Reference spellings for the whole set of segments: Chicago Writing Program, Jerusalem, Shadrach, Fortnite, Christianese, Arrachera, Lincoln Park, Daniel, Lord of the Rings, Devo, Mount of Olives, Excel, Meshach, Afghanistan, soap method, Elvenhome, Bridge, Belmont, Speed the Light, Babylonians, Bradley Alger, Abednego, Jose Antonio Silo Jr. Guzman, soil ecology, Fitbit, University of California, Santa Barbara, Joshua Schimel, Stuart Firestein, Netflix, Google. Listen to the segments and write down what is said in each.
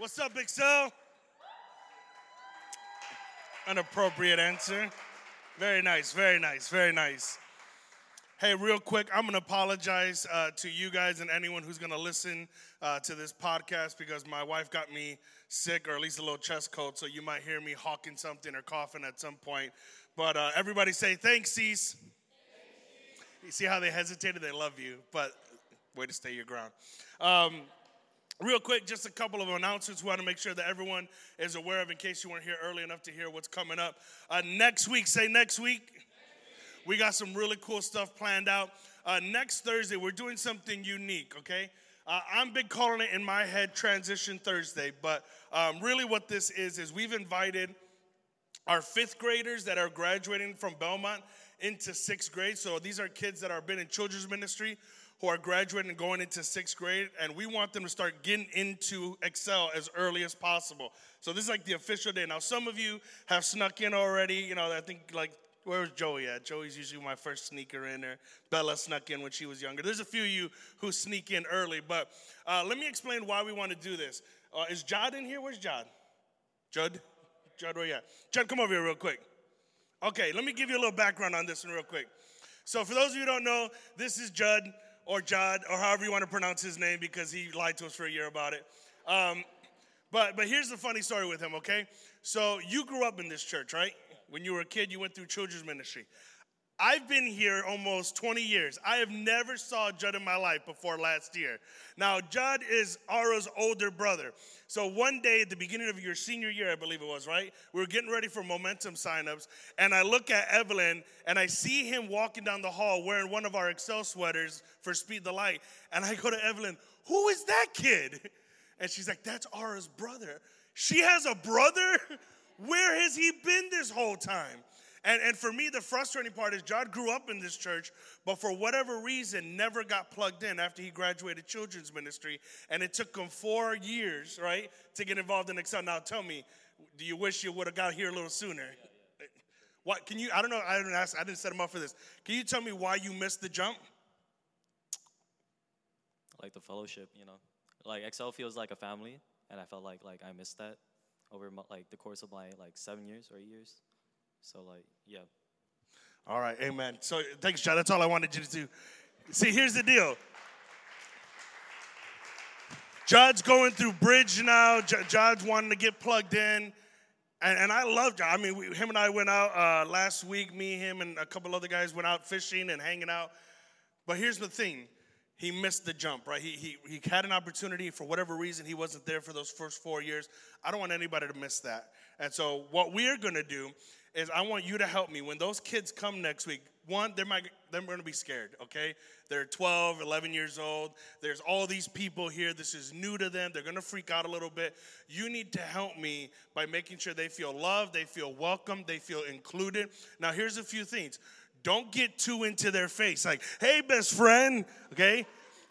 What's up, Excel? An appropriate answer. Very nice, very nice, very nice. Hey, real quick, I'm going to apologize to you guys and anyone who's going to listen to this podcast because my wife got me sick, or at least a little chest cold, so you might hear me hawking something or coughing at some point. But everybody say, thanks, Cease. You see how they hesitated? They love you, but way to stay your ground. Real quick, just a couple of announcements we want to make sure that everyone is aware of in case you weren't here early enough to hear what's coming up. Next week, say next week. We got some really cool stuff planned out. Next Thursday, we're doing something unique, okay? I'm big calling it in my head Transition Thursday, but really what this is we've invited our fifth graders that are graduating from Belmont into sixth grade. So these are kids that have been in children's ministry who are graduating and going into sixth grade, and we want them to start getting into Excel as early as possible. So this is like the official day. Now, some of you have snuck in already. You know, I think like, where was Joey at? Joey's usually my first sneaker in there. Bella snuck in when she was younger. There's a few of you who sneak in early, but let me explain why we want to do this. Is Jod in here? Where's Jod? Jud? Jud, where you at? Jud, come over here real quick. Okay, let me give you a little background on this one real quick. So for those of you who don't know, this is Jud, or Jod, or however you want to pronounce his name because he lied to us for a year about it. But here's the funny story with him, okay? So you grew up in this church, right? When you were a kid, you went through children's ministry. I've been here almost 20 years. I have never saw Jud in my life before last year. Now, Jud is Ara's older brother. So one day at the beginning of your senior year, I believe it was, right? We were getting ready for momentum signups, and I look at Evelyn, and I see him walking down the hall wearing one of our Excel sweaters for Speed the Light. And I go to Evelyn, who is that kid? And she's like, that's Ara's brother. She has a brother? Where has he been this whole time? And for me, the frustrating part is Jod grew up in this church, but for whatever reason, never got plugged in after he graduated children's ministry. And it took him 4 years, right, to get involved in Excel. Now tell me, do you wish you would have got here a little sooner? Yeah. What can you? I don't know. I didn't set him up for this. Can you tell me why you missed the jump? Like the fellowship, you know, like Excel feels like a family, and I felt like I missed that over the course of my 7 years or 8 years. So, yeah. All right, amen. So, thanks, John. That's all I wanted you to do. See, here's the deal. Jod's going through Bridge now. Jod's wanting to get plugged in. And I love Jod. I mean, him and I went out last week. Me, him, and a couple other guys went out fishing and hanging out. But here's the thing. He missed the jump, right? He had an opportunity. For whatever reason, he wasn't there for those first 4 years. I don't want anybody to miss that. And so what we're going to do is I want you to help me. When those kids come next week, one, they're going to be scared, okay? They're 12, 11 years old. There's all these people here. This is new to them. They're going to freak out a little bit. You need to help me by making sure they feel loved, they feel welcome, they feel included. Now, here's a few things. Don't get too into their face, like, hey, best friend, okay?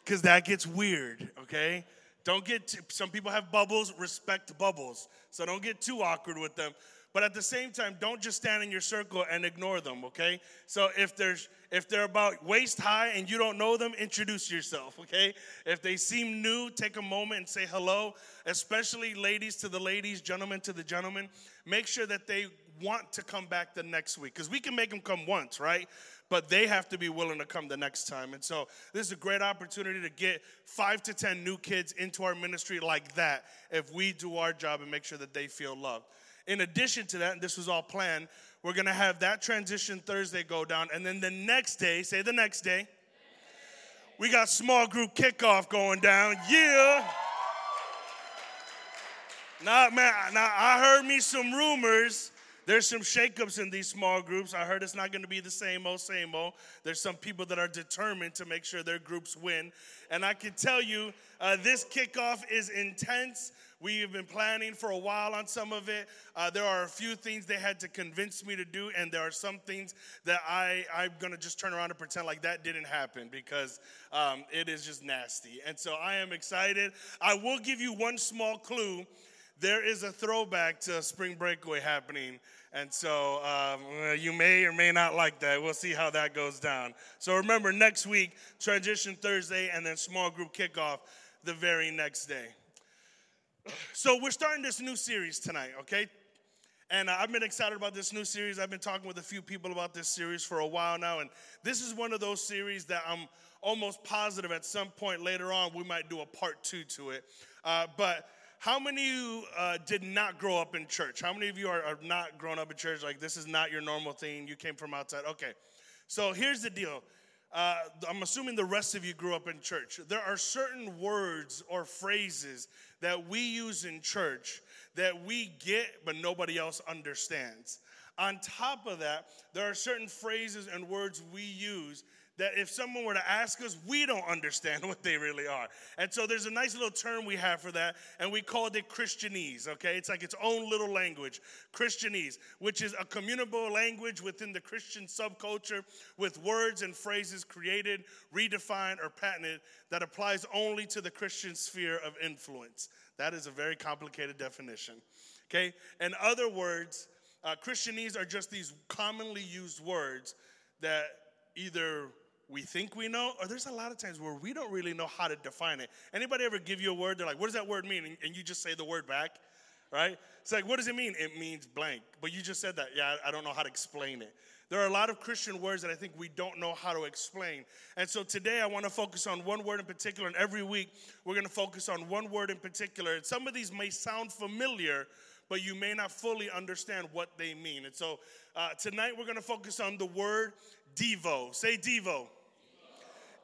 Because that gets weird, okay? Don't get too, some people have bubbles, respect bubbles. So don't get too awkward with them. But at the same time, don't just stand in your circle and ignore them, okay? So if they're about waist high and you don't know them, introduce yourself, okay? If they seem new, take a moment and say hello, especially ladies to the ladies, gentlemen to the gentlemen. Make sure that they want to come back the next week because we can make them come once, right? But they have to be willing to come the next time. And so this is a great opportunity to get 5 to 10 new kids into our ministry like that if we do our job and make sure that they feel loved. In addition to that, and this was all planned, we're going to have that Transition Thursday go down. And then the next day, say the next day, we got small group kickoff going down. Yeah. Now, I heard me some rumors. There's some shakeups in these small groups. I heard it's not going to be the same old, same old. There's some people that are determined to make sure their groups win. And I can tell you, this kickoff is intense. We've been planning for a while on some of it. There are a few things they had to convince me to do, and there are some things that I'm going to just turn around and pretend like that didn't happen because it is just nasty. And so I am excited. I will give you one small clue. There is a throwback to Spring Breakaway happening, and so you may or may not like that. We'll see how that goes down. So remember, next week, Transition Thursday, and then small group kickoff the very next day. So we're starting this new series tonight, okay? And I've been excited about this new series. I've been talking with a few people about this series for a while now. And this is one of those series that I'm almost positive at some point later on we might do a part two to it. But how many of you did not grow up in church? How many of you are not grown up in church? Like, this is not your normal thing. You came from outside. Okay. So here's the deal. I'm assuming the rest of you grew up in church. There are certain words or phrases that we use in church that we get but nobody else understands. On top of that, there are certain phrases and words we use that if someone were to ask us, we don't understand what they really are. And so there's a nice little term we have for that, and we called it Christianese, okay? It's like its own little language, Christianese, which is a communicable language within the Christian subculture with words and phrases created, redefined, or patented that applies only to the Christian sphere of influence. That is a very complicated definition, okay? In other words, Christianese are just these commonly used words that either we think we know, or there's a lot of times where we don't really know how to define it. Anybody ever give you a word, they're like, what does that word mean? And you just say the word back, right? It's like, what does it mean? It means blank. But you just said that. Yeah, I don't know how to explain it. There are a lot of Christian words that I think we don't know how to explain. And so today I want to focus on one word in particular, and every week we're going to focus on one word in particular. And some of these may sound familiar, but you may not fully understand what they mean. And so tonight we're going to focus on the word Devo. Say Devo.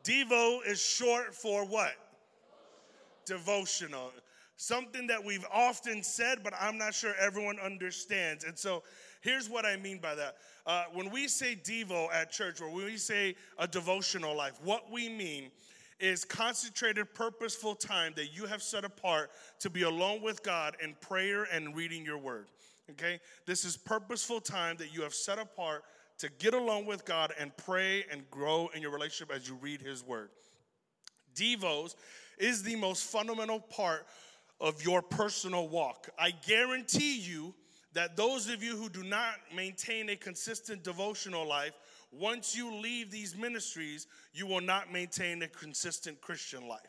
Devo is short for what? Devotional. Something that we've often said, but I'm not sure everyone understands. And so here's what I mean by that. When we say Devo at church, or when we say a devotional life, what we mean is concentrated, purposeful time that you have set apart to be alone with God in prayer and reading your word, okay? This is purposeful time that you have set apart to get alone with God and pray and grow in your relationship as you read his word. Devos is the most fundamental part of your personal walk. I guarantee you that those of you who do not maintain a consistent devotional life, once you leave these ministries, you will not maintain a consistent Christian life,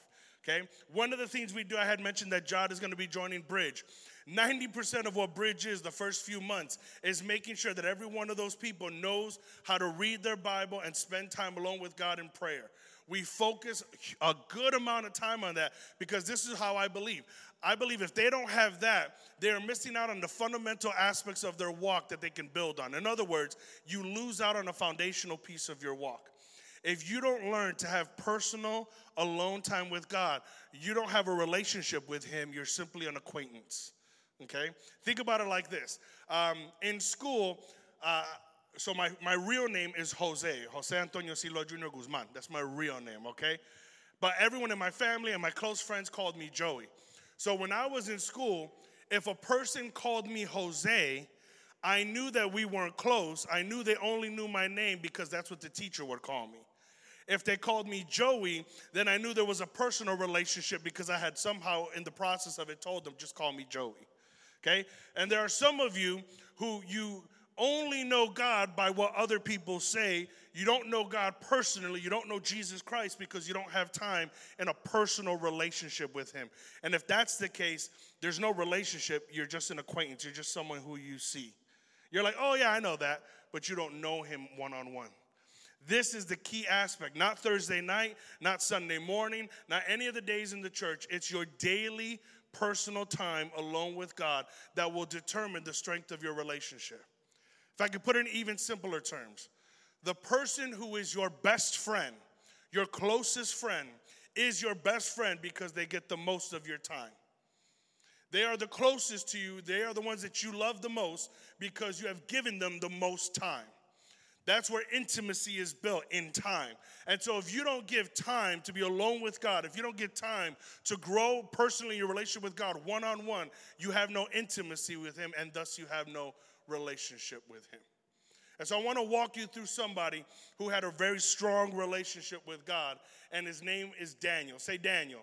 okay? One of the things we do, I had mentioned that John is going to be joining Bridge. 90% of what Bridge is the first few months is making sure that every one of those people knows how to read their Bible and spend time alone with God in prayer. We focus a good amount of time on that because this is how I believe. I believe if they don't have that, they are missing out on the fundamental aspects of their walk that they can build on. In other words, you lose out on a foundational piece of your walk. If you don't learn to have personal, alone time with God, you don't have a relationship with him. You're simply an acquaintance. Okay, think about it like this. In school, so my real name is Jose Antonio Silo Jr. Guzman. That's my real name, okay? But everyone in my family and my close friends called me Joey. So when I was in school, if a person called me Jose, I knew that we weren't close. I knew they only knew my name because that's what the teacher would call me. If they called me Joey, then I knew there was a personal relationship because I had somehow in the process of it told them, just call me Joey. Okay? And there are some of you who you only know God by what other people say. You don't know God personally. You don't know Jesus Christ because you don't have time in a personal relationship with him. And if that's the case, there's no relationship. You're just an acquaintance. You're just someone who you see. You're like, oh, yeah, I know that, but you don't know him one-on-one. This is the key aspect. Not Thursday night, not Sunday morning, not any of the days in the church. It's your daily personal time alone with God that will determine the strength of your relationship. If I could put it in even simpler terms, the person who is your best friend, your closest friend, is your best friend because they get the most of your time. They are the closest to you. They are the ones that you love the most because you have given them the most time. That's where intimacy is built, in time. And so if you don't give time to be alone with God, if you don't get time to grow personally your relationship with God one-on-one, you have no intimacy with him, and thus you have no relationship with him. And so I want to walk you through somebody who had a very strong relationship with God, and his name is Daniel. Say Daniel.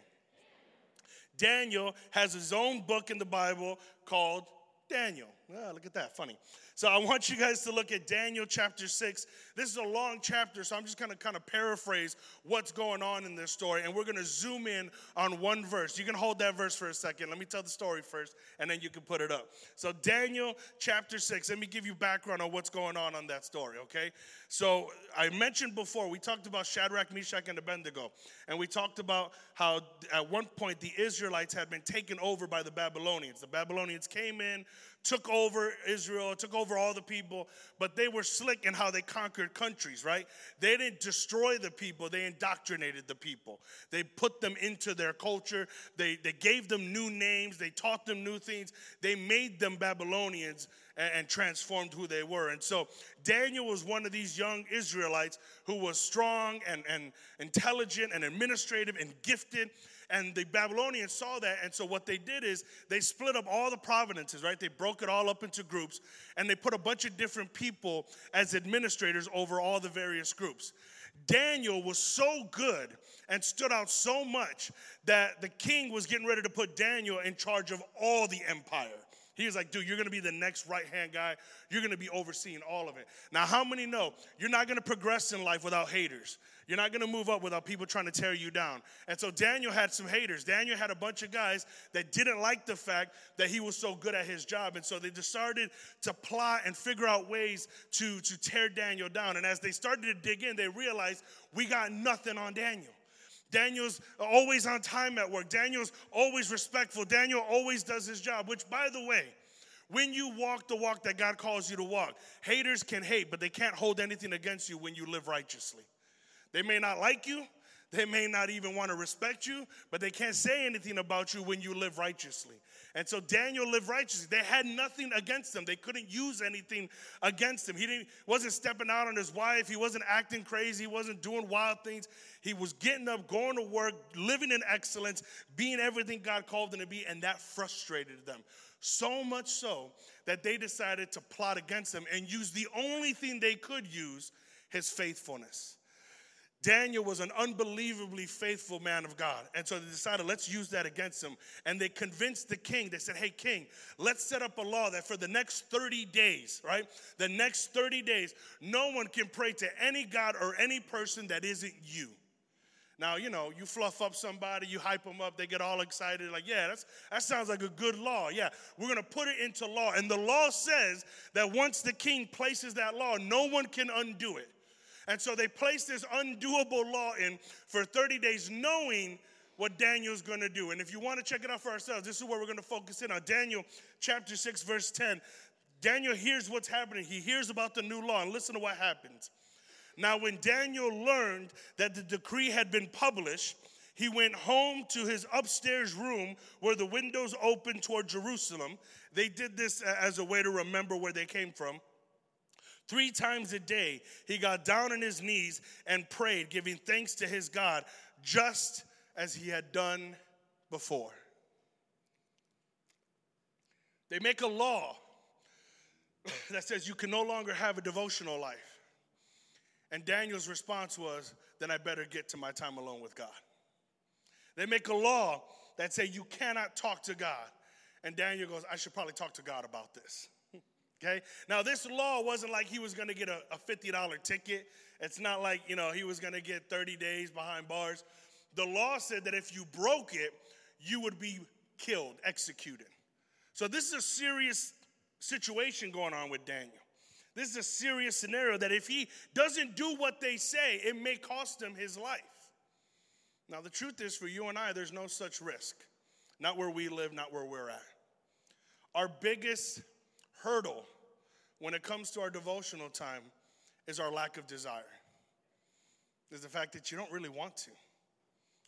Daniel has his own book in the Bible called Daniel. Ah, look at that, funny. So I want you guys to look at Daniel chapter 6. This is a long chapter, so I'm just going to kind of paraphrase what's going on in this story, and we're going to zoom in on one verse. You can hold that verse for a second. Let me tell the story first, and then you can put it up. So Daniel chapter 6, let me give you background on what's going on that story, okay? So I mentioned before, we talked about Shadrach, Meshach, and Abednego, and we talked about how at one point the Israelites had been taken over by the Babylonians. The Babylonians came in, took over Israel, took over all the people, but they were slick in how they conquered countries, right? They didn't destroy the people, they indoctrinated the people. They put them into their culture, they gave them new names, they taught them new things, they made them Babylonians and transformed who they were. And so Daniel was one of these young Israelites who was strong and intelligent and administrative and gifted. And the Babylonians saw that, and so what they did is they split up all the provinces, right? They broke it all up into groups, and they put a bunch of different people as administrators over all the various groups. Daniel was so good and stood out so much that the king was getting ready to put Daniel in charge of all the empire. He was like, dude, you're going to be the next right-hand guy. You're going to be overseeing all of it. Now, how many know you're not going to progress in life without haters? You're not going to move up without people trying to tear you down. And so Daniel had some haters. Daniel had a bunch of guys that didn't like the fact that he was so good at his job. And so they decided to plot and figure out ways to tear Daniel down. And as they started to dig in, they realized we got nothing on Daniel. Daniel's always on time at work. Daniel's always respectful. Daniel always does his job, which, by the way, when you walk the walk that God calls you to walk, haters can hate, but they can't hold anything against you when you live righteously. They may not like you. They may not even want to respect you, but they can't say anything about you when you live righteously. And so Daniel lived righteously. They had nothing against him. They couldn't use anything against him. He wasn't stepping out on his wife. He wasn't acting crazy. He wasn't doing wild things. He was getting up, going to work, living in excellence, being everything God called him to be, and that frustrated them. So much so that they decided to plot against him and use the only thing they could use, his faithfulness. Daniel was an unbelievably faithful man of God. And so they decided, let's use that against him. And they convinced the king. They said, hey, king, let's set up a law that for the next 30 days, right? The next 30 days, no one can pray to any god or any person that isn't you. Now, you know, you fluff up somebody, you hype them up, they get all excited. Like, yeah, that sounds like a good law. Yeah, we're going to put it into law. And the law says that once the king places that law, no one can undo it. And so they placed this undoable law in for 30 days, knowing what Daniel's going to do. And if you want to check it out for ourselves, this is where we're going to focus in on. Daniel chapter 6, verse 10. Daniel hears what's happening. He hears about the new law. And listen to what happens. Now, when Daniel learned that the decree had been published, he went home to his upstairs room where the windows opened toward Jerusalem. They did this as a way to remember where they came from. 3 times a day, he got down on his knees and prayed, giving thanks to his God, just as he had done before. They make a law that says you can no longer have a devotional life. And Daniel's response was, then I better get to my time alone with God. They make a law that says you cannot talk to God. And Daniel goes, I should probably talk to God about this. Okay? Now, this law wasn't like he was going to get a $50 ticket. It's not like, you know, he was going to get 30 days behind bars. The law said that if you broke it, you would be killed, executed. So this is a serious situation going on with Daniel. This is a serious scenario that if he doesn't do what they say, it may cost him his life. Now, the truth is, for you and I, there's no such risk. Not where we live, not where we're at. Our biggest hurdle when it comes to our devotional time is our lack of desire. Is the fact that you don't really want to.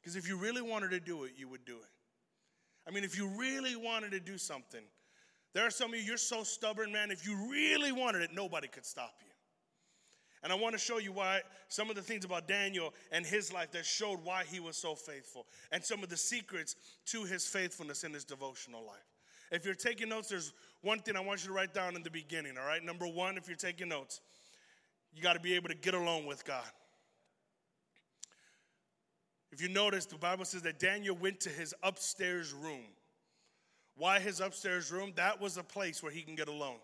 Because if you really wanted to do it, you would do it. I mean, if you really wanted to do something, there are some of you, you're so stubborn, man. If you really wanted it, nobody could stop you. And I want to show you why some of the things about Daniel and his life that showed why he was so faithful and some of the secrets to his faithfulness in his devotional life. If you're taking notes, there's one thing I want you to write down in the beginning, all right? Number one, if you're taking notes, you got to be able to get alone with God. If you notice, the Bible says that Daniel went to his upstairs room. Why his upstairs room? That was a place where he can get alone.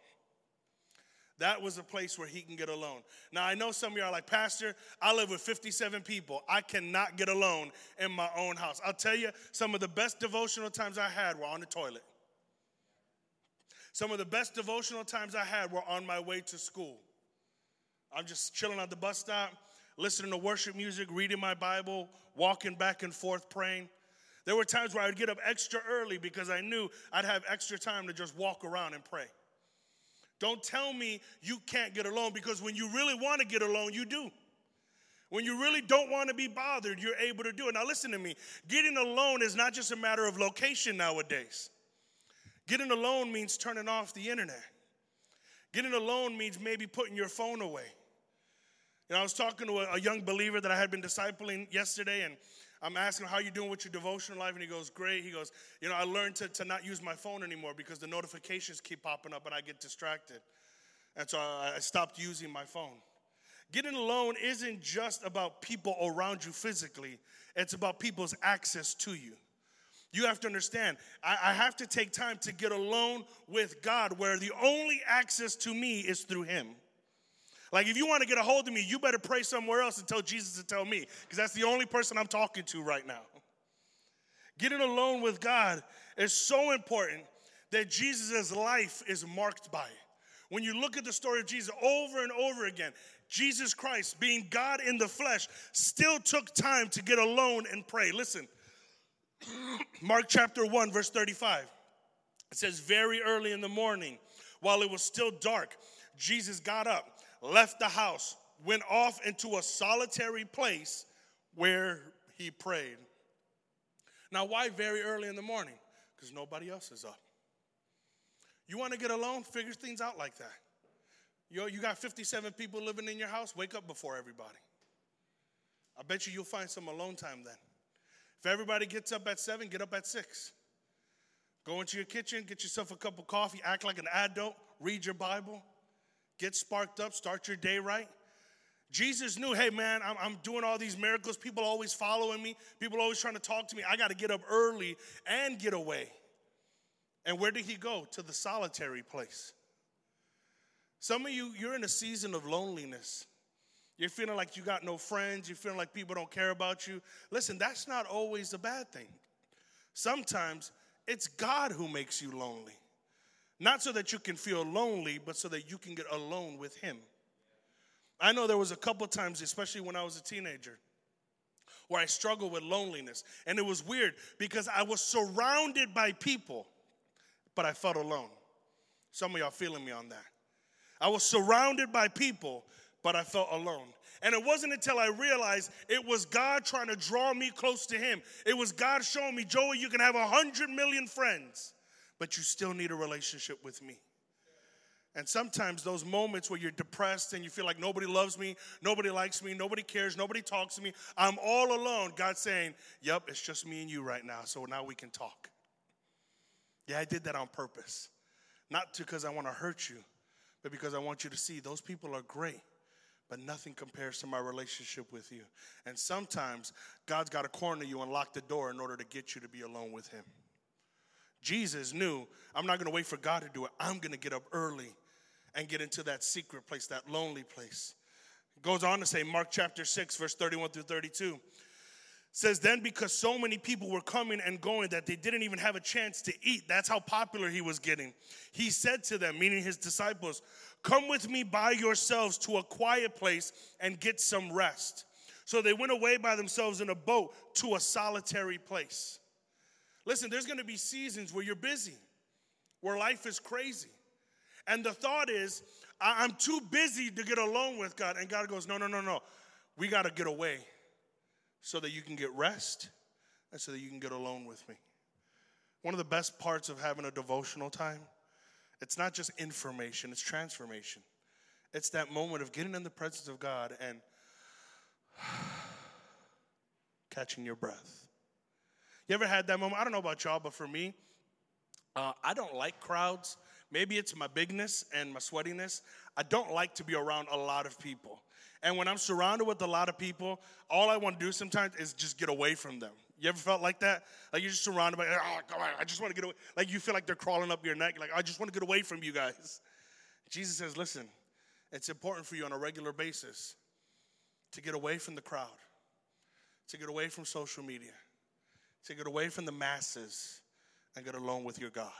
That was a place where he can get alone. Now, I know some of you are like, Pastor, I live with 57 people. I cannot get alone in my own house. I'll tell you, some of the best devotional times I had were on the toilet. Some of the best devotional times I had were on my way to school. I'm just chilling at the bus stop, listening to worship music, reading my Bible, walking back and forth, praying. There were times where I would get up extra early because I knew I'd have extra time to just walk around and pray. Don't tell me you can't get alone, because when you really want to get alone, you do. When you really don't want to be bothered, you're able to do it. Now listen to me. Getting alone is not just a matter of location nowadays. Getting alone means turning off the internet. Getting alone means maybe putting your phone away. You know, I was talking to a young believer that I had been discipling yesterday, and I'm asking him, how you doing with your devotional life? And he goes, great. He goes, you know, I learned to not use my phone anymore because the notifications keep popping up and I get distracted. And so I stopped using my phone. Getting alone isn't just about people around you physically. It's about people's access to you. You have to understand, I have to take time to get alone with God, where the only access to me is through him. Like, if you want to get a hold of me, you better pray somewhere else and tell Jesus to tell me, because that's the only person I'm talking to right now. Getting alone with God is so important that Jesus' life is marked by it. When you look at the story of Jesus over and over again, Jesus Christ, being God in the flesh, still took time to get alone and pray. Listen, Mark chapter 1, verse 35. It says, very early in the morning, while it was still dark, Jesus got up, left the house, went off into a solitary place where he prayed. Now, why very early in the morning? Because nobody else is up. You want to get alone? Figure things out like that. You got 57 people living in your house? Wake up before everybody. I bet you'll find some alone time then. If everybody gets up at 7, get up at 6. Go into your kitchen, get yourself a cup of coffee, act like an adult, read your Bible. Get sparked up, start your day right. Jesus knew, hey, man, I'm doing all these miracles. People always following me. People always trying to talk to me. I got to get up early and get away. And where did he go? To the solitary place. Some of you, you're in a season of loneliness. You're feeling like you got no friends. You're feeling like people don't care about you. Listen, that's not always a bad thing. Sometimes it's God who makes you lonely. Not so that you can feel lonely, but so that you can get alone with him. I know there was a couple times, especially when I was a teenager, where I struggled with loneliness. And it was weird because I was surrounded by people, but I felt alone. Some of y'all feeling me on that. I was surrounded by people, but I felt alone. And it wasn't until I realized it was God trying to draw me close to him. It was God showing me, Joey, you can have 100 million friends, but you still need a relationship with me. And sometimes those moments where you're depressed and you feel like nobody loves me, nobody likes me, nobody cares, nobody talks to me, I'm all alone. God's saying, yep, it's just me and you right now, so now we can talk. Yeah, I did that on purpose. Not because I want to hurt you, but because I want you to see those people are great, but nothing compares to my relationship with you. And sometimes God's got to corner you and lock the door in order to get you to be alone with him. Jesus knew, I'm not going to wait for God to do it. I'm going to get up early and get into that secret place, that lonely place. It goes on to say, Mark chapter 6, verse 31 through 32. Says, then because so many people were coming and going that they didn't even have a chance to eat. That's how popular he was getting. He said to them, meaning his disciples, come with me by yourselves to a quiet place and get some rest. So they went away by themselves in a boat to a solitary place. Listen, there's going to be seasons where you're busy, where life is crazy. And the thought is, I'm too busy to get alone with God. And God goes, no. We got to get away so that you can get rest and so that you can get alone with me. One of the best parts of having a devotional time, it's not just information, it's transformation. It's that moment of getting in the presence of God and catching your breath. You ever had that moment? I don't know about y'all, but for me, I don't like crowds. Maybe it's my bigness and my sweatiness. I don't like to be around a lot of people. And when I'm surrounded with a lot of people, all I want to do sometimes is just get away from them. You ever felt like that? Like you're just surrounded by, oh, God, I just want to get away. Like you feel like they're crawling up your neck. Like, I just want to get away from you guys. Jesus says, listen, It's important for you on a regular basis to get away from the crowd, to get away from social media, to get away from the masses and get alone with your God.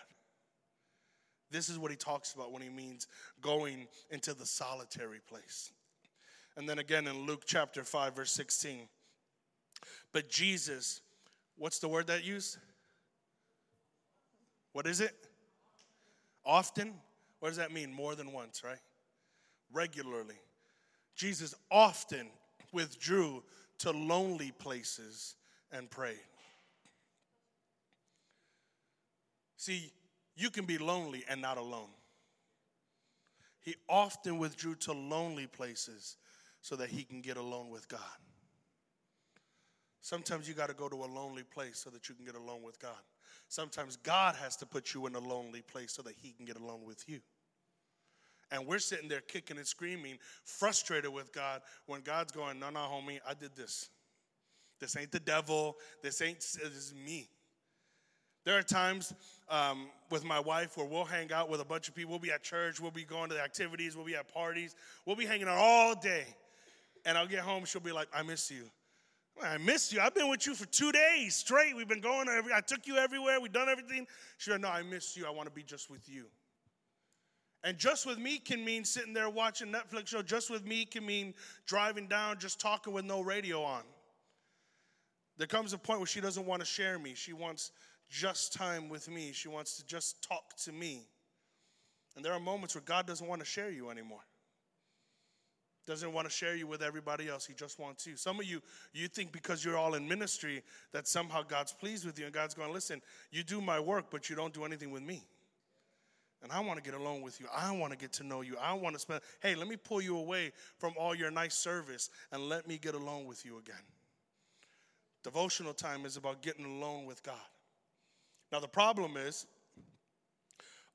This is what he talks about when he means going into the solitary place. And then again in Luke chapter 5, verse 16. But Jesus, what's the word that used? What is it? Often? What does that mean? More than once, right? Regularly. Jesus often withdrew to lonely places and prayed. See, you can be lonely and not alone. He often withdrew to lonely places so that he can get alone with God. Sometimes you got to go to a lonely place so that you can get alone with God. Sometimes God has to put you in a lonely place so that he can get alone with you. And we're sitting there kicking and screaming, frustrated with God, when God's going, no, homie, I did this. This ain't the devil. This is me. There are times with my wife where we'll hang out with a bunch of people. We'll be at church. We'll be going to the activities. We'll be at parties. We'll be hanging out all day. And I'll get home. She'll be like, I miss you. I miss you. I've been with you for 2 days straight. We've been going. I took you everywhere. We've done everything. She's like, no, I miss you. I want to be just with you. And just with me can mean sitting there watching Netflix show. Just with me can mean driving down, just talking with no radio on. There comes a point where she doesn't want to share me. She wants just time with me. She wants to just talk to me. And there are moments where God doesn't want to share you anymore. Doesn't want to share you with everybody else. He just wants you. Some of you, you think because you're all in ministry that somehow God's pleased with you. And God's going, listen, you do my work, but you don't do anything with me. And I want to get along with you. I want to get to know you. I want to spend, hey, let me pull you away from all your nice service and let me get along with you again. Devotional time is about getting alone with God. Now, the problem is,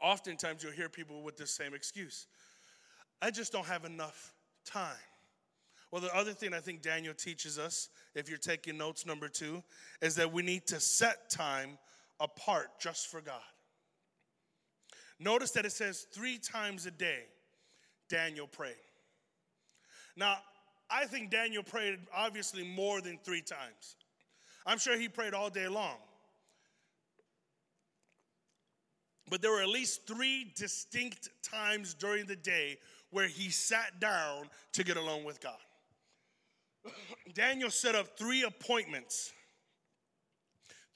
oftentimes you'll hear people with this same excuse. I just don't have enough time. Well, the other thing I think Daniel teaches us, if you're taking notes, number 2, is that we need to set time apart just for God. Notice that it says 3 times a day, Daniel prayed. Now, I think Daniel prayed obviously more than 3 times. I'm sure he prayed all day long. But there were at least 3 distinct times during the day where he sat down to get alone with God. Daniel set up 3 appointments.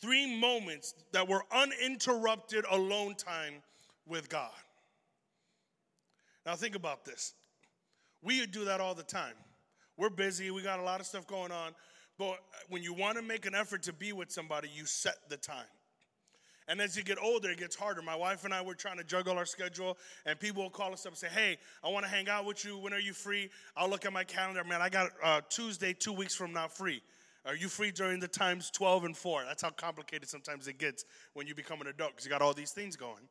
3 moments that were uninterrupted alone time with God. Now think about this. We do that all the time. We're busy. We got a lot of stuff going on. But when you want to make an effort to be with somebody, you set the time. And as you get older, it gets harder. My wife and I were trying to juggle our schedule, and people will call us up and say, hey, I want to hang out with you. When are you free? I'll look at my calendar. Man, I got Tuesday, 2 weeks from now free. Are you free during the times 12 and 4? That's how complicated sometimes it gets when you become an adult because you got all these things going.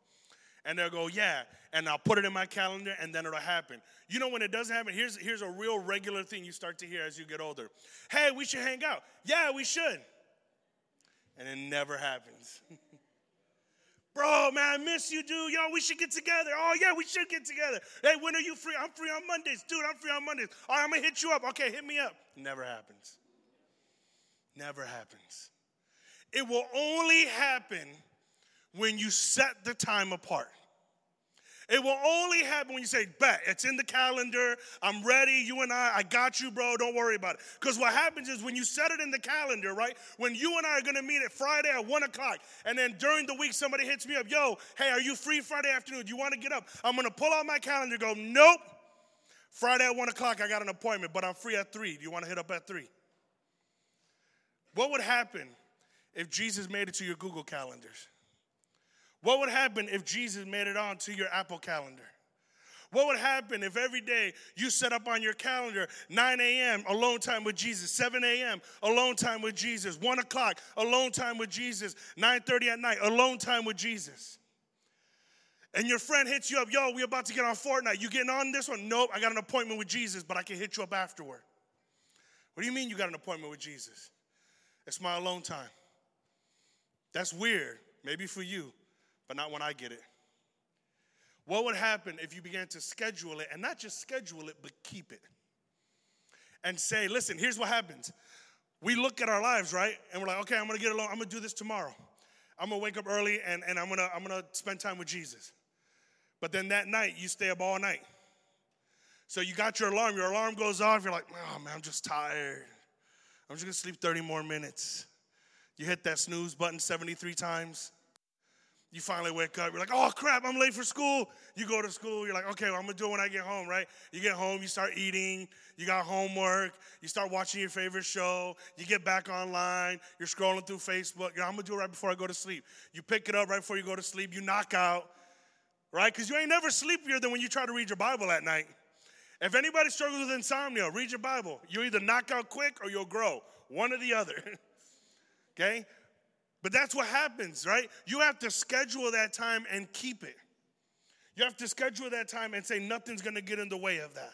And they'll go, yeah, and I'll put it in my calendar, and then it'll happen. You know, when it doesn't happen, here's a real regular thing you start to hear as you get older. Hey, we should hang out. Yeah, we should. And it never happens. Bro, man, I miss you, dude. Yo, we should get together. Oh, yeah, we should get together. Hey, when are you free? I'm free on Mondays. Dude, I'm free on Mondays. All right, I'm going to hit you up. Okay, hit me up. Never happens. Never happens. It will only happen when you set the time apart. It will only happen when you say, bet, it's in the calendar. I'm ready. You and I got you, bro. Don't worry about it. Because what happens is when you set it in the calendar, right, when you and I are going to meet at Friday at 1 o'clock, and then during the week somebody hits me up, yo, hey, are you free Friday afternoon? Do you want to get up? I'm going to pull out my calendar and go, nope, Friday at 1 o'clock I got an appointment, but I'm free at 3. Do you want to hit up at 3? What would happen if Jesus made it to your Google calendars? What would happen if Jesus made it onto your Apple calendar? What would happen if every day you set up on your calendar 9 a.m. alone time with Jesus, 7 a.m. alone time with Jesus, 1 o'clock alone time with Jesus, 9:30 at night alone time with Jesus? And your friend hits you up, yo, we're about to get on Fortnite. You getting on this one? Nope, I got an appointment with Jesus, but I can hit you up afterward. What do you mean you got an appointment with Jesus? It's my alone time. That's weird, maybe for you. But not when I get it. What would happen if you began to schedule it, and not just schedule it, but keep it? And say, listen, here's what happens. We look at our lives, right? And we're like, okay, I'm going to get alone. I'm going to do this tomorrow. I'm going to wake up early, and I'm going to spend time with Jesus. But then that night, you stay up all night. So you got your alarm. Your alarm goes off. You're like, oh, man, I'm just tired. I'm just going to sleep 30 more minutes. You hit that snooze button 73 times. You finally wake up. You're like, oh, crap, I'm late for school. You go to school. You're like, okay, well, I'm going to do it when I get home, right? You get home. You start eating. You got homework. You start watching your favorite show. You get back online. You're scrolling through Facebook. You're like, I'm going to do it right before I go to sleep. You pick it up right before you go to sleep. You knock out, right? Because you ain't never sleepier than when you try to read your Bible at night. If anybody struggles with insomnia, read your Bible. You'll either knock out quick or you'll grow. One or the other, okay? But that's what happens, right? You have to schedule that time and keep it. You have to schedule that time and say nothing's going to get in the way of that.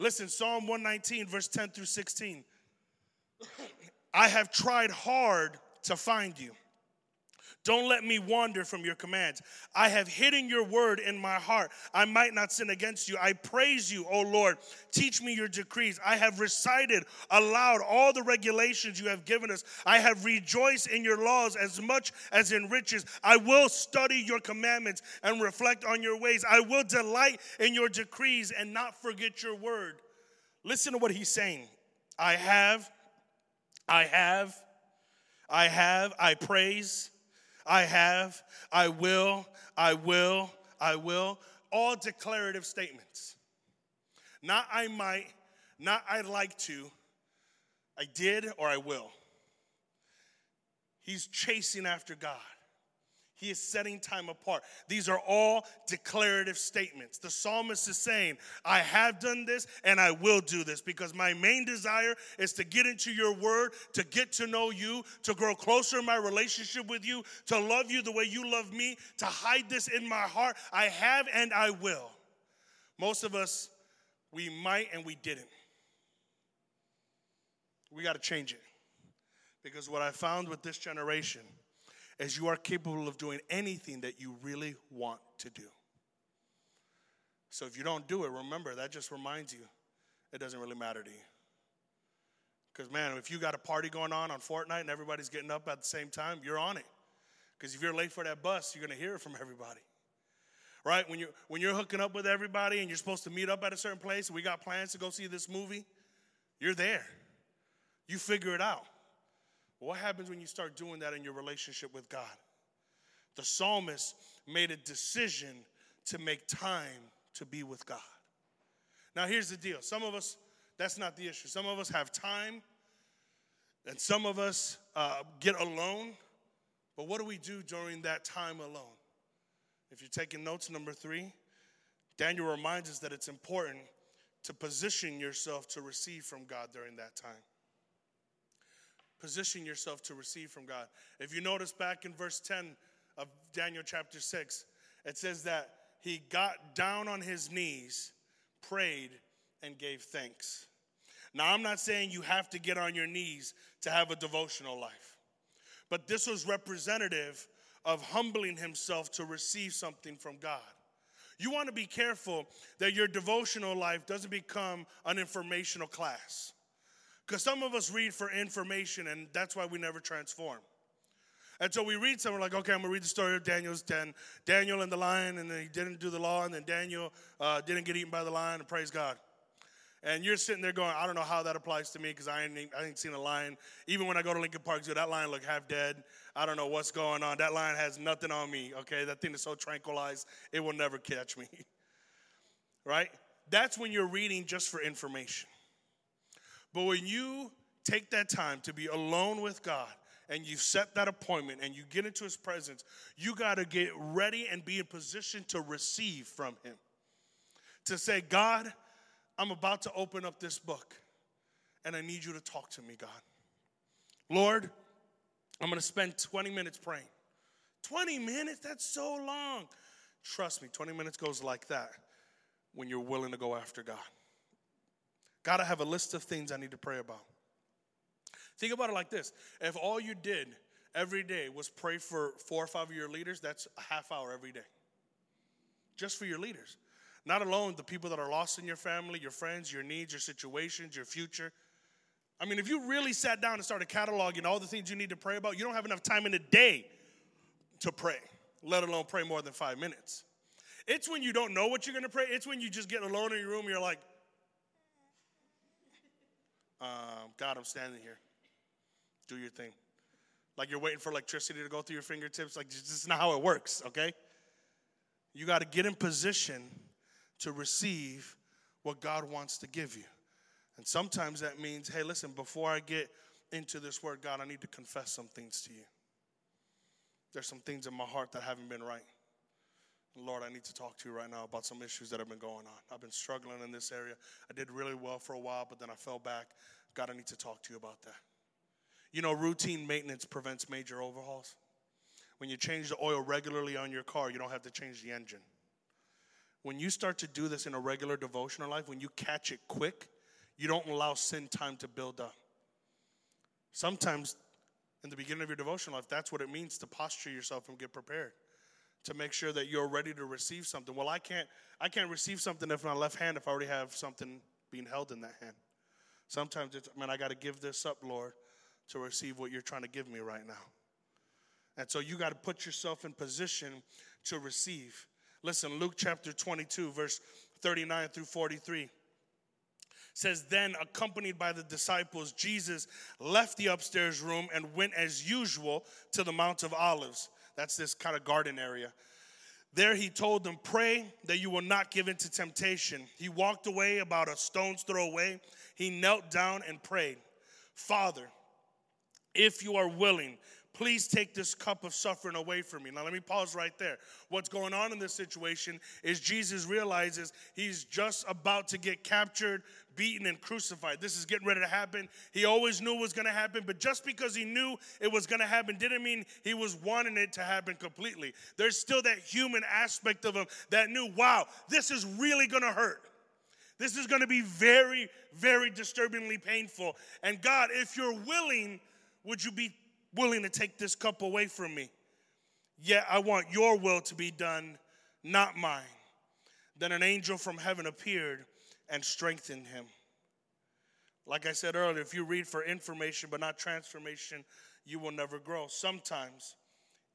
Listen, Psalm 119, verse 10 through 16. I have tried hard to find you. Don't let me wander from your commands. I have hidden your word in my heart. I might not sin against you. I praise you, O Lord. Teach me your decrees. I have recited aloud all the regulations you have given us. I have rejoiced in your laws as much as in riches. I will study your commandments and reflect on your ways. I will delight in your decrees and not forget your word. Listen to what he's saying. I praise. I have, I will, all declarative statements. Not I might, not I'd like to, I did or I will. He's chasing after God. He is setting time apart. These are all declarative statements. The psalmist is saying, I have done this and I will do this because my main desire is to get into your word, to get to know you, to grow closer in my relationship with you, to love you the way you love me, to hide this in my heart. I have and I will. Most of us, we might and we didn't. We got to change it because what I found with this generation as you are capable of doing anything that you really want to do. So if you don't do it, remember, that just reminds you it doesn't really matter to you. Because, man, if you got a party going on Fortnite and everybody's getting up at the same time, you're on it. Because if you're late for that bus, you're going to hear it from everybody. Right? When you're hooking up with everybody and you're supposed to meet up at a certain place, we got plans to go see this movie, you're there. You figure it out. What happens when you start doing that in your relationship with God? The psalmist made a decision to make time to be with God. Now, here's the deal. Some of us, that's not the issue. Some of us have time, and some of us get alone. But what do we do during that time alone? If you're taking notes, number 3, Daniel reminds us that it's important to position yourself to receive from God during that time. Position yourself to receive from God. If you notice back in verse 10 of Daniel chapter 6, it says that he got down on his knees, prayed, and gave thanks. Now, I'm not saying you have to get on your knees to have a devotional life, but this was representative of humbling himself to receive something from God. You want to be careful that your devotional life doesn't become an informational class. Because some of us read for information, and that's why we never transform. And so we read something like, okay, I'm going to read the story of Daniel's 10. Daniel and the lion, and then he didn't do the law, and then Daniel didn't get eaten by the lion, and praise God. And you're sitting there going, I don't know how that applies to me because I ain't seen a lion. Even when I go to Lincoln Park, dude, that lion look half dead. I don't know what's going on. That lion has nothing on me, okay? That thing is so tranquilized, it will never catch me, right? That's when you're reading just for information. But when you take that time to be alone with God and you set that appointment and you get into his presence, you got to get ready and be in position to receive from him. To say, God, I'm about to open up this book and I need you to talk to me, God. Lord, I'm going to spend 20 minutes praying. 20 minutes? That's so long. Trust me, 20 minutes goes like that when you're willing to go after God. God, I have a list of things I need to pray about. Think about it like this. If all you did every day was pray for 4 or 5 of your leaders, that's a half hour every day. just for your leaders. Not alone the people that are lost in your family, your friends, your needs, your situations, your future. I mean, if you really sat down and started cataloging all the things you need to pray about, you don't have enough time in a day to pray, let alone pray more than 5 minutes. It's when you don't know what you're going to pray. It's when you just get alone in your room and you're like, God, I'm standing here. Do your thing. Like you're waiting for electricity to go through your fingertips. Like, this is not how it works, okay? You got to get in position to receive what God wants to give you. And sometimes that means, hey, listen, before I get into this word, God, I need to confess some things to you. There's some things in my heart that haven't been right. Lord, I need to talk to you right now about some issues that have been going on. I've been struggling in this area. I did really well for a while, but then I fell back. God, I need to talk to you about that. You know, routine maintenance prevents major overhauls. When you change the oil regularly on your car, you don't have to change the engine. When you start to do this in a regular devotional life, when you catch it quick, you don't allow sin time to build up. Sometimes in the beginning of your devotional life, that's what it means to posture yourself and get prepared, to make sure that you're ready to receive something. Well, I can't receive something if my left hand, if I already have something being held in that hand. Sometimes it's, man, I got to give this up, Lord, to receive what you're trying to give me right now. And so you got to put yourself in position to receive. Listen, Luke chapter 22, verse 39 through 43. Says, then accompanied by the disciples, Jesus left the upstairs room and went as usual to the Mount of Olives. That's this kind of garden area. There he told them, pray that you will not give in to temptation. He walked away about a stone's throw away. He knelt down and prayed, Father, if you are willing, please take this cup of suffering away from me. Now let me pause right there. What's going on in this situation is Jesus realizes he's just about to get captured, beaten, and crucified. This is getting ready to happen. He always knew it was going to happen, but just because he knew it was going to happen didn't mean he was wanting it to happen completely. There's still that human aspect of him that knew, wow, this is really going to hurt. This is going to be very, very disturbingly painful. And God, if you're willing, would you be willing to take this cup away from me? Yet I want your will to be done, not mine. Then an angel from heaven appeared and strengthened him. Like I said earlier, if you read for information but not transformation, you will never grow. Sometimes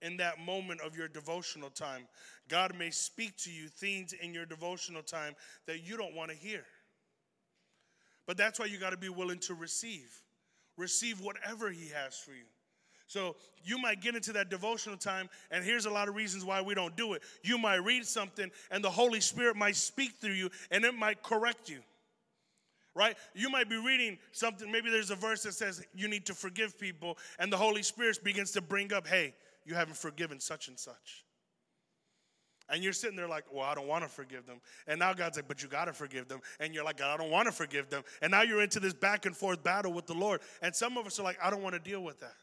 in that moment of your devotional time, God may speak to you things in your devotional time that you don't want to hear. But that's why you got to be willing to receive. Receive whatever he has for you. So you might get into that devotional time, and here's a lot of reasons why we don't do it. You might read something, and the Holy Spirit might speak through you, and it might correct you, right? You might be reading something. Maybe there's a verse that says you need to forgive people, and the Holy Spirit begins to bring up, hey, you haven't forgiven such and such. And you're sitting there like, well, I don't want to forgive them. And now God's like, but you got to forgive them. And you're like, God, I don't want to forgive them. And now you're into this back and forth battle with the Lord. And some of us are like, I don't want to deal with that.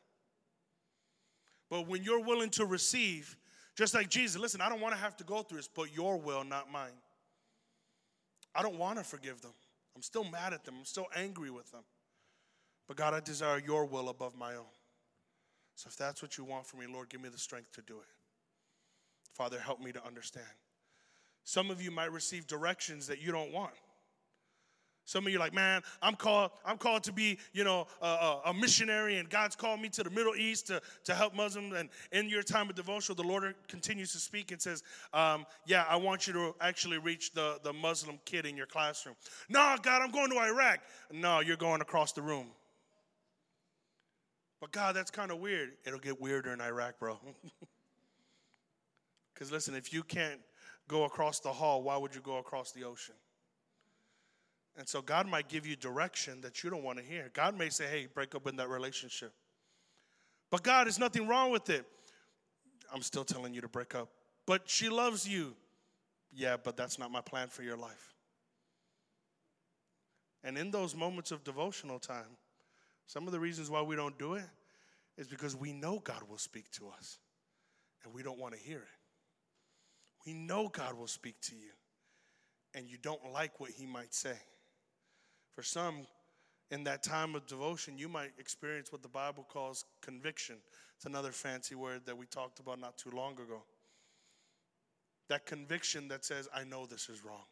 But when you're willing to receive, just like Jesus, listen, I don't want to have to go through this, but your will, not mine. I don't want to forgive them. I'm still mad at them. I'm still angry with them. But God, I desire your will above my own. So if that's what you want from me, Lord, give me the strength to do it. Father, help me to understand. Some of you might receive directions that you don't want. Some of you are like, man, I'm called to be, a missionary, and God's called me to the Middle East to help Muslims. And in your time of devotional, the Lord continues to speak and says, I want you to actually reach the Muslim kid in your classroom. No, God, I'm going to Iraq. No, you're going across the room. But God, that's kind of weird. It'll get weirder in Iraq, bro. Because listen, if you can't go across the hall, why would you go across the ocean? And so God might give you direction that you don't want to hear. God may say, hey, break up in that relationship. But God, there's nothing wrong with it. I'm still telling you to break up. But she loves you. Yeah, but that's not my plan for your life. And in those moments of devotional time, some of the reasons why we don't do it is because we know God will speak to us, and we don't want to hear it. We know God will speak to you, and you don't like what he might say. For some, in that time of devotion, you might experience what the Bible calls conviction. It's another fancy word that we talked about not too long ago. That conviction that says, I know this is wrong.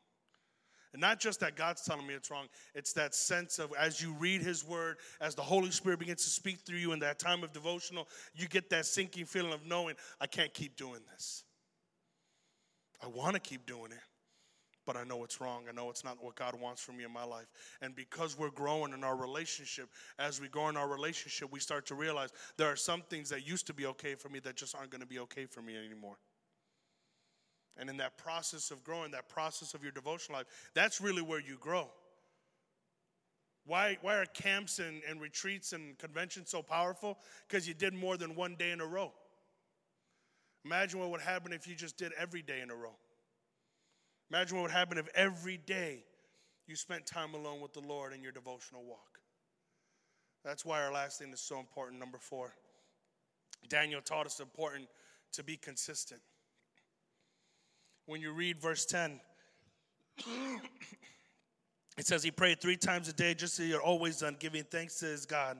And not just that God's telling me it's wrong. It's that sense of as you read his word, as the Holy Spirit begins to speak through you in that time of devotional, you get that sinking feeling of knowing, I can't keep doing this. I want to keep doing it, but I know it's wrong. I know it's not what God wants for me in my life. And because we're growing in our relationship, as we grow in our relationship, we start to realize there are some things that used to be okay for me that just aren't going to be okay for me anymore. And in that process of growing, that process of your devotional life, that's really where you grow. Why are camps and retreats and conventions so powerful? Because you did more than one day in a row. Imagine what would happen if you just did every day in a row. Imagine what would happen if every day you spent time alone with the Lord in your devotional walk. That's why our last thing is so important, number 4. Daniel taught us it's important to be consistent. When you read verse 10, it says he prayed 3 times a day just as he had always done, giving thanks to his God,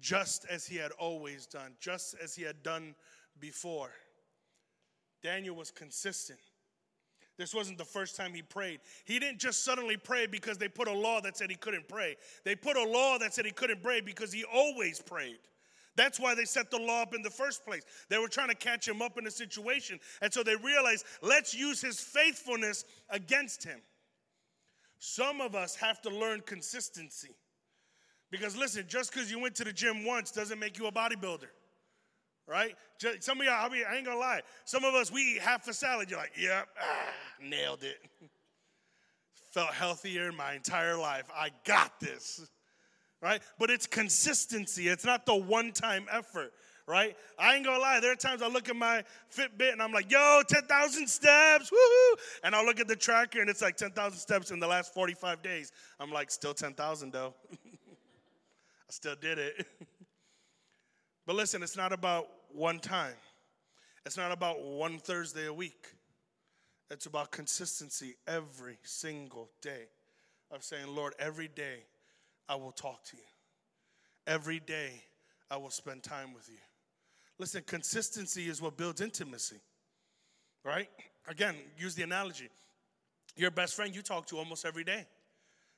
just as he had always done, just as he had done before. Daniel was consistent. This wasn't the first time he prayed. He didn't just suddenly pray because they put a law that said he couldn't pray. They put a law that said he couldn't pray because he always prayed. That's why they set the law up in the first place. They were trying to catch him up in a situation. And so they realized, let's use his faithfulness against him. Some of us have to learn consistency. Because listen, just because you went to the gym once doesn't make you a bodybuilder. Right? Some of y'all, I ain't going to lie. Some of us, we eat half a salad. You're like, yep, nailed it. Felt healthier my entire life. I got this. Right? But it's consistency. It's not the one-time effort, right? I ain't going to lie. There are times I look at my Fitbit and I'm like, yo, 10,000 steps, woohoo. And I'll look at the tracker and it's like 10,000 steps in the last 45 days. I'm like, still 10,000 though. I still did it. But listen, it's not about one time. It's not about one Thursday a week. It's about consistency every single day of saying, Lord, every day, I will talk to you. Every day, I will spend time with you. Listen, consistency is what builds intimacy, right? Again, use the analogy. Your best friend you talk to almost every day.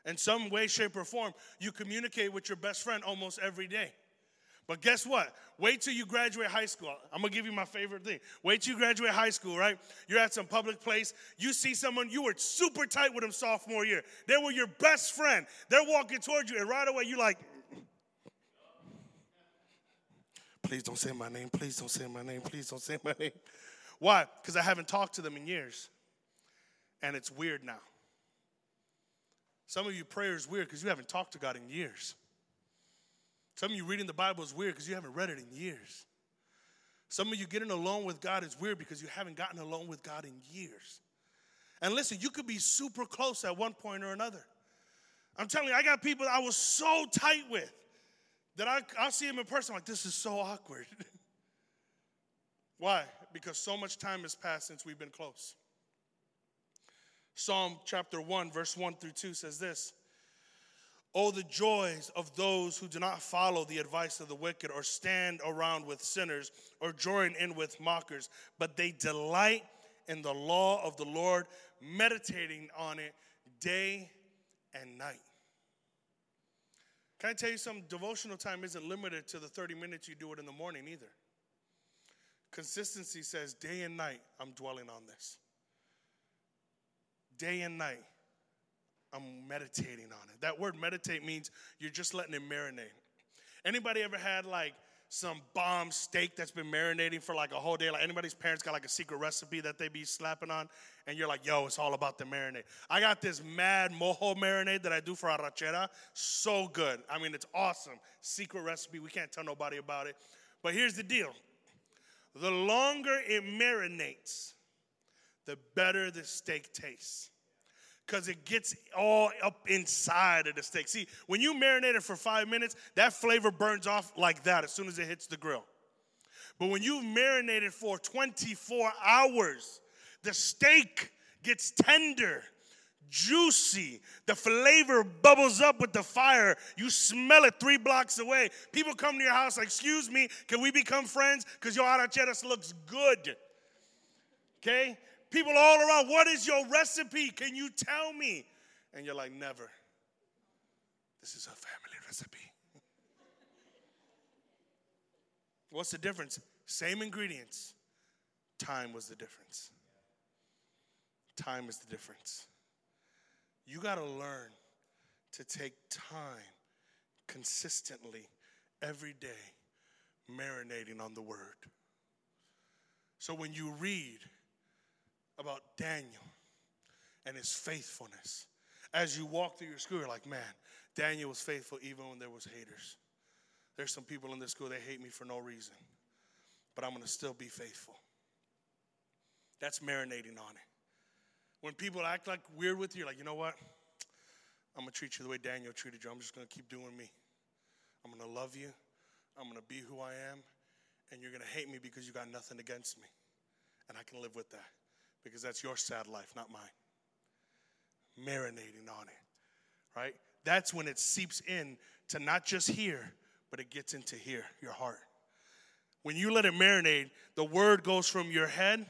In some way, shape, or form, you communicate with your best friend almost every day. But guess what? Wait till you graduate high school. I'm going to give you my favorite thing. Wait till you graduate high school, right? You're at some public place. You see someone. You were super tight with them sophomore year. They were your best friend. They're walking towards you, and right away you're like, please don't say my name. Please don't say my name. Please don't say my name. Why? Because I haven't talked to them in years, and it's weird now. Some of you, prayer is weird because you haven't talked to God in years. Some of you reading the Bible is weird because you haven't read it in years. Some of you getting alone with God is weird because you haven't gotten alone with God in years. And listen, you could be super close at one point or another. I'm telling you, I got people that I was so tight with that I'll see them in person. I'm like, this is so awkward. Why? Because so much time has passed since we've been close. Psalm chapter 1, verse 1 through 2 says this. Oh, the joys of those who do not follow the advice of the wicked or stand around with sinners or join in with mockers, but they delight in the law of the Lord, meditating on it day and night. Can I tell you something? Devotional time isn't limited to the 30 minutes you do it in the morning either. Consistency says day and night, I'm dwelling on this. Day and night. I'm meditating on it. That word meditate means you're just letting it marinate. Anybody ever had like some bomb steak that's been marinating for like a whole day? Like anybody's parents got like a secret recipe that they be slapping on and you're like, yo, it's all about the marinade. I got this mad mojo marinade that I do for Arrachera. So good. I mean, it's awesome. Secret recipe. We can't tell nobody about it. But here's the deal. The longer it marinates, the better the steak tastes. Because it gets all up inside of the steak. See, when you marinate it for 5 minutes, that flavor burns off like that as soon as it hits the grill. But when you marinate it for 24 hours, the steak gets tender, juicy. The flavor bubbles up with the fire. You smell it 3 blocks away. People come to your house like, excuse me, can we become friends? Because your arrachera looks good. okay? People all around, what is your recipe? Can you tell me? And you're like, never. This is a family recipe. What's the difference? Same ingredients. Time was the difference. Time is the difference. You got to learn to take time consistently every day marinating on the word. So when you read about Daniel and his faithfulness, as you walk through your school, you're like, man, Daniel was faithful even when there was haters. There's some people in this school, they hate me for no reason, but I'm going to still be faithful. That's marinating on it. When people act like weird with you, you're like, you know what? I'm going to treat you the way Daniel treated you. I'm just going to keep doing me. I'm going to love you. I'm going to be who I am. And you're going to hate me because you got nothing against me. And I can live with that because that's your sad life, not mine. Marinating on it, right? That's when it seeps in to not just here, but it gets into here, your heart. When you let it marinate, the word goes from your head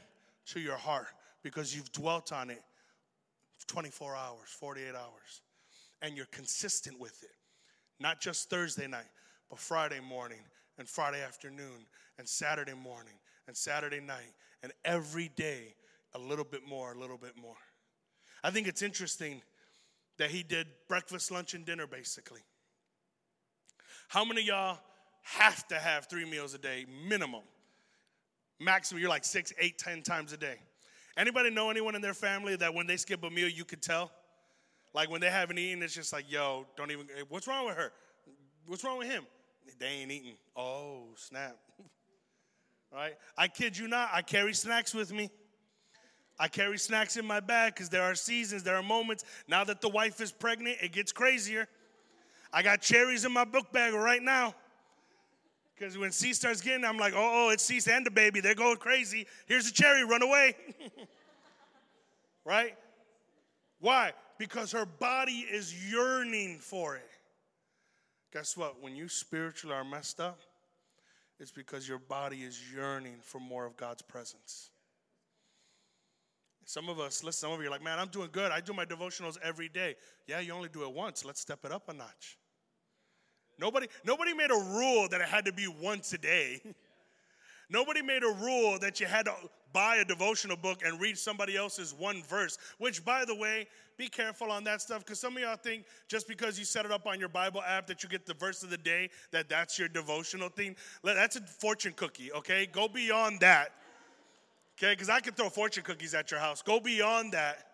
to your heart because you've dwelt on it 24 hours, 48 hours. And you're consistent with it. Not just Thursday night, but Friday morning and Friday afternoon and Saturday morning and Saturday night and every day a little bit more, a little bit more. I think it's interesting that he did breakfast, lunch, and dinner basically. How many of y'all have to have 3 meals a day minimum? Maximum, you're like 6, 8, 10 times a day. Anybody know anyone in their family that when they skip a meal, you could tell? Like when they haven't eaten, it's just like, yo, don't even, what's wrong with her? What's wrong with him? They ain't eating. Oh, snap. Right? I kid you not, I carry snacks with me. I carry snacks in my bag because there are seasons, there are moments. Now that the wife is pregnant, it gets crazier. I got cherries in my book bag right now. Because when C starts getting, I'm like, oh, it's C and the baby. They're going crazy. Here's a cherry. Run away. Right? Why? Because her body is yearning for it. Guess what? When you spiritually are messed up, it's because your body is yearning for more of God's presence. Some of us, listen, some of you are like, man, I'm doing good. I do my devotionals every day. Yeah, you only do it once. Let's step it up a notch. Nobody made a rule that it had to be once a day. Nobody made a rule that you had to buy a devotional book and read somebody else's one verse, which, by the way, be careful on that stuff because some of y'all think just because you set it up on your Bible app that you get the verse of the day, that that's your devotional thing. That's a fortune cookie, okay? Go beyond that, okay? Because I can throw fortune cookies at your house. Go beyond that.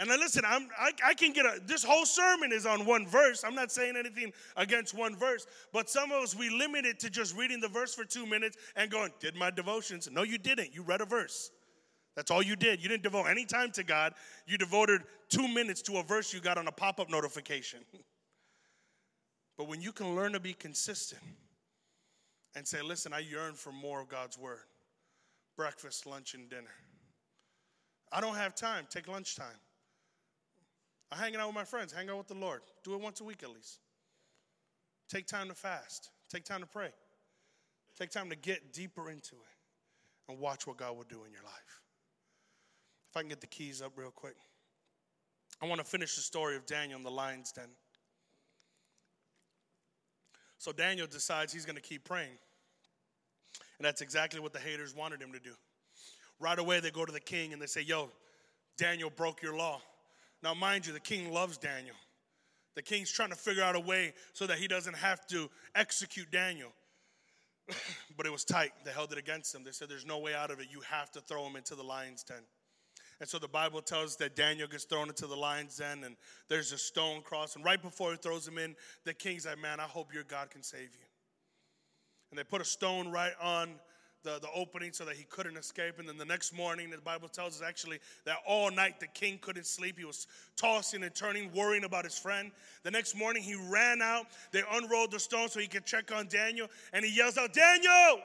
And listen, I can get this whole sermon is on one verse. I'm not saying anything against one verse. But some of us, we limit it to just reading the verse for 2 minutes and going, did my devotions? No, you didn't. You read a verse. That's all you did. You didn't devote any time to God. You devoted 2 minutes to a verse you got on a pop-up notification. But when you can learn to be consistent and say, listen, I yearn for more of God's word. Breakfast, lunch, and dinner. I don't have time. Take lunchtime. I'm hanging out with my friends. Hang out with the Lord. Do it once a week at least. Take time to fast. Take time to pray. Take time to get deeper into it and watch what God will do in your life. If I can get the keys up real quick. I want to finish the story of Daniel in the lion's den. So Daniel decides he's going to keep praying. And that's exactly what the haters wanted him to do. Right away they go to the king and they say, yo, Daniel broke your law. Now, mind you, the king loves Daniel. The king's trying to figure out a way so that he doesn't have to execute Daniel. But it was tight. They held it against him. They said, there's no way out of it. You have to throw him into the lion's den. And so the Bible tells that Daniel gets thrown into the lion's den, and there's a stone cross. And right before he throws him in, the king's like, man, I hope your God can save you. And they put a stone right on the opening so that he couldn't escape. And then the next morning, the Bible tells us actually that all night the king couldn't sleep. He was tossing and turning, worrying about his friend. The next morning he ran out. They unrolled the stone so he could check on Daniel. And he yells out, Daniel,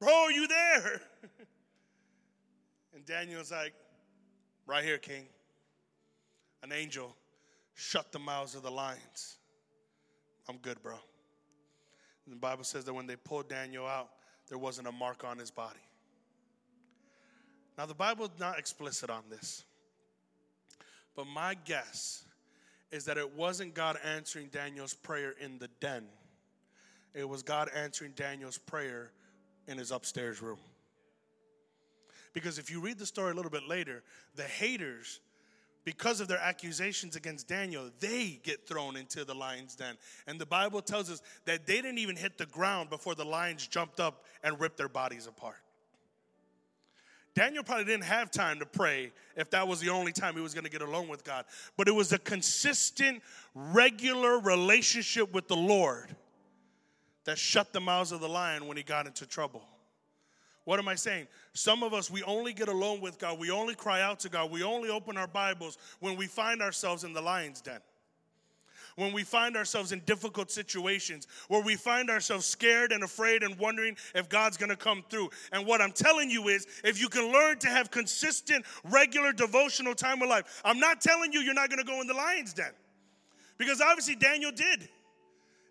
bro, are you there? And Daniel's like, right here, king. An angel shut the mouths of the lions. I'm good, bro. And the Bible says that when they pulled Daniel out, there wasn't a mark on his body. Now, the Bible's not explicit on this, but my guess is that it wasn't God answering Daniel's prayer in the den. It was God answering Daniel's prayer in his upstairs room. Because if you read the story a little bit later, the haters, because of their accusations against Daniel, they get thrown into the lion's den. And the Bible tells us that they didn't even hit the ground before the lions jumped up and ripped their bodies apart. Daniel probably didn't have time to pray if that was the only time he was going to get alone with God. But it was a consistent, regular relationship with the Lord that shut the mouths of the lion when he got into trouble. What am I saying? Some of us, we only get alone with God. We only cry out to God. We only open our Bibles when we find ourselves in the lion's den. When we find ourselves in difficult situations, where we find ourselves scared and afraid and wondering if God's going to come through. And what I'm telling you is, if you can learn to have consistent, regular, devotional time with life, I'm not telling you you're not going to go in the lion's den. Because obviously Daniel did.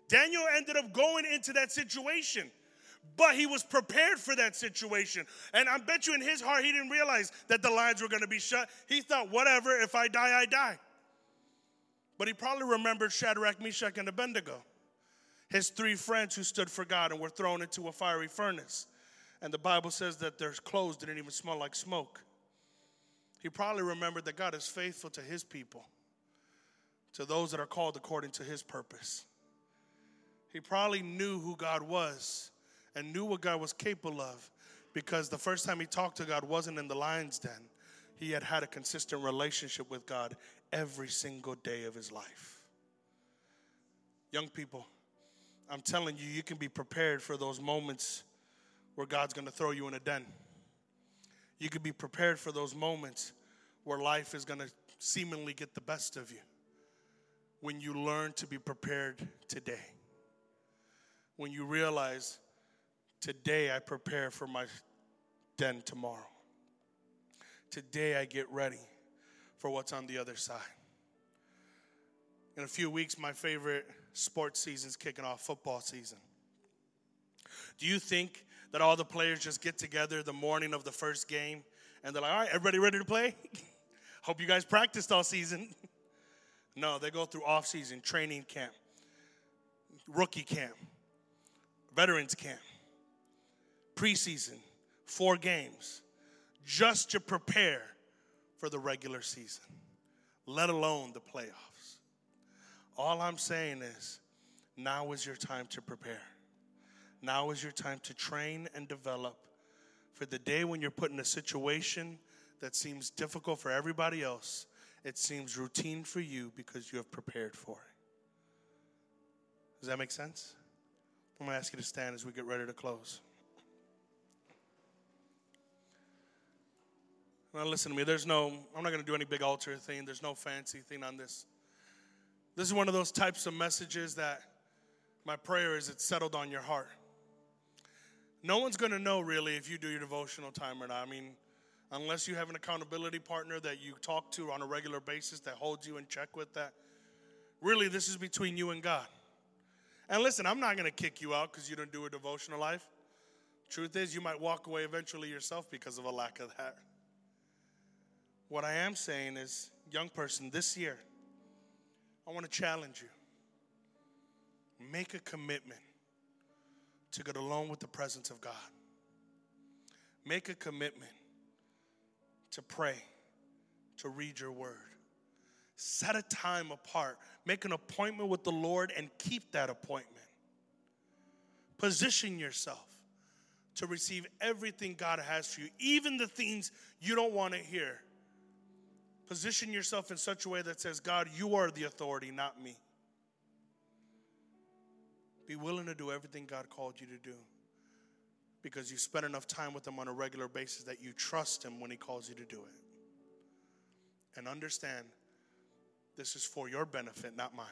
Daniel ended up going into that situation. But he was prepared for that situation. And I bet you in his heart he didn't realize that the lions were going to be shut. He thought, whatever, if I die, I die. But he probably remembered Shadrach, Meshach, and Abednego, his three friends who stood for God and were thrown into a fiery furnace. And the Bible says that their clothes didn't even smell like smoke. He probably remembered that God is faithful to his people, to those that are called according to his purpose. He probably knew who God was and knew what God was capable of, because the first time he talked to God wasn't in the lion's den. He had had a consistent relationship with God every single day of his life. Young people, I'm telling you, you can be prepared for those moments where God's going to throw you in a den. You can be prepared for those moments where life is going to seemingly get the best of you when you learn to be prepared today. When you realize, today I prepare for my den tomorrow. Today I get ready for what's on the other side. In a few weeks, my favorite sports season's kicking off, football season. Do you think that all the players just get together the morning of the first game and they're like, all right, everybody ready to play? Hope you guys practiced all season. No, they go through off-season, training camp, rookie camp, veterans camp, preseason, 4 games, just to prepare for the regular season, let alone the playoffs. All I'm saying is, now is your time to prepare. Now is your time to train and develop for the day when you're put in a situation that seems difficult for everybody else. It seems routine for you because you have prepared for it. Does that make sense? I'm going to ask you to stand as we get ready to close. Now listen to me, I'm not going to do any big altar thing. There's no fancy thing on this. This is one of those types of messages that my prayer is it's settled on your heart. No one's going to know really if you do your devotional time or not. I mean, unless you have an accountability partner that you talk to on a regular basis that holds you in check with that. Really, this is between you and God. And listen, I'm not going to kick you out because you don't do a devotional life. Truth is, you might walk away eventually yourself because of a lack of that. What I am saying is, young person, this year, I want to challenge you. Make a commitment to get alone with the presence of God. Make a commitment to pray, to read your word. Set a time apart. Make an appointment with the Lord and keep that appointment. Position yourself to receive everything God has for you, even the things you don't want to hear. Position yourself in such a way that says, God, you are the authority, not me. Be willing to do everything God called you to do because you spend enough time with him on a regular basis that you trust him when he calls you to do it. And understand, this is for your benefit, not mine.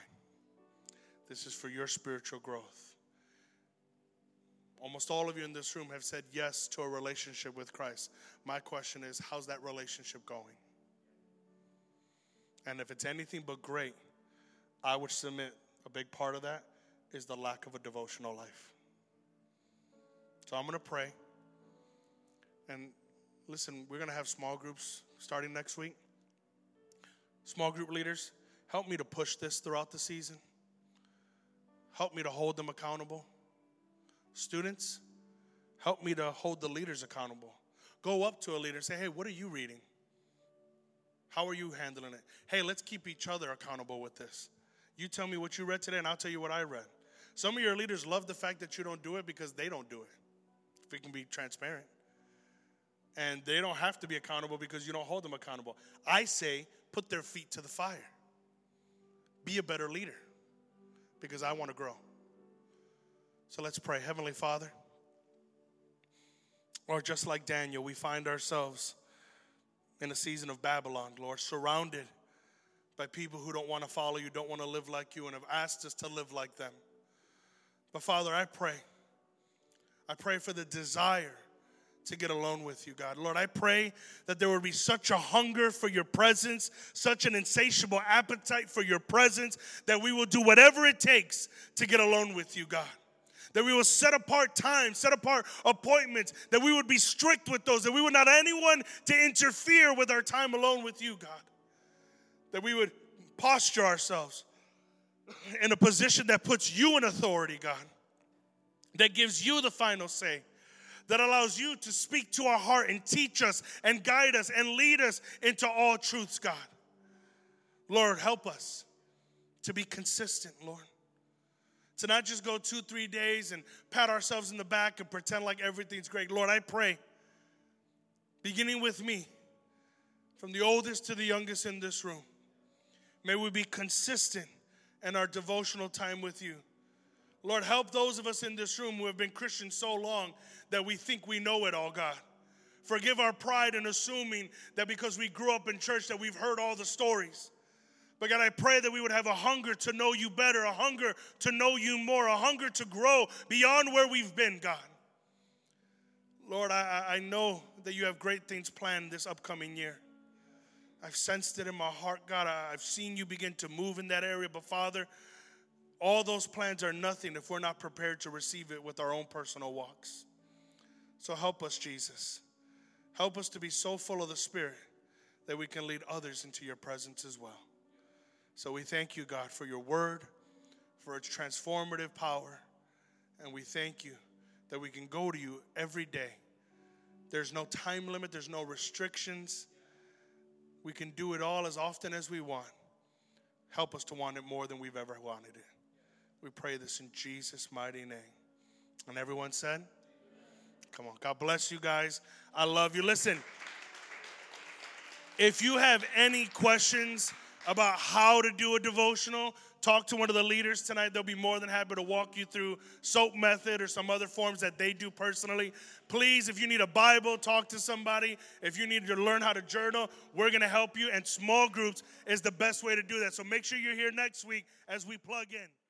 This is for your spiritual growth. Almost all of you in this room have said yes to a relationship with Christ. My question is, how's that relationship going? And if it's anything but great, I would submit a big part of that is the lack of a devotional life. So I'm going to pray. And listen, we're going to have small groups starting next week. Small group leaders, help me to push this throughout the season. Help me to hold them accountable. Students, help me to hold the leaders accountable. Go up to a leader and say, hey, what are you reading? How are you handling it? Hey, let's keep each other accountable with this. You tell me what you read today, and I'll tell you what I read. Some of your leaders love the fact that you don't do it because they don't do it, if we can be transparent. And they don't have to be accountable because you don't hold them accountable. I say put their feet to the fire. Be a better leader because I want to grow. So let's pray. Heavenly Father, Lord, just like Daniel, we find ourselves in a season of Babylon, Lord, surrounded by people who don't want to follow you, don't want to live like you, and have asked us to live like them. But, Father, I pray for the desire to get alone with you, God. Lord, I pray that there would be such a hunger for your presence, such an insatiable appetite for your presence, that we will do whatever it takes to get alone with you, God. That we will set apart time, set apart appointments, that we would be strict with those, that we would not allow anyone to interfere with our time alone with you, God. That we would posture ourselves in a position that puts you in authority, God, that gives you the final say, that allows you to speak to our heart and teach us and guide us and lead us into all truths, God. Lord, help us to be consistent, Lord. To not just go 2-3 days and pat ourselves in the back and pretend like everything's great. Lord, I pray, beginning with me, from the oldest to the youngest in this room, may we be consistent in our devotional time with you. Lord, help those of us in this room who have been Christians so long that we think we know it all, God. Forgive our pride in assuming that because we grew up in church that we've heard all the stories. But God, I pray that we would have a hunger to know you better, a hunger to know you more, a hunger to grow beyond where we've been, God. Lord, I know that you have great things planned this upcoming year. I've sensed it in my heart, God. I've seen you begin to move in that area. But, Father, all those plans are nothing if we're not prepared to receive it with our own personal walks. So help us, Jesus. Help us to be so full of the Spirit that we can lead others into your presence as well. So we thank you, God, for your word, for its transformative power. And we thank you that we can go to you every day. There's no time limit. There's no restrictions. We can do it all as often as we want. Help us to want it more than we've ever wanted it. We pray this in Jesus' mighty name. And everyone said, amen. Come on. God bless you guys. I love you. Listen, if you have any questions about how to do a devotional, talk to one of the leaders tonight. They'll be more than happy to walk you through soap method or some other forms that they do personally. Please, if you need a Bible, talk to somebody. If you need to learn how to journal, we're going to help you. And small groups is the best way to do that. So make sure you're here next week as we plug in.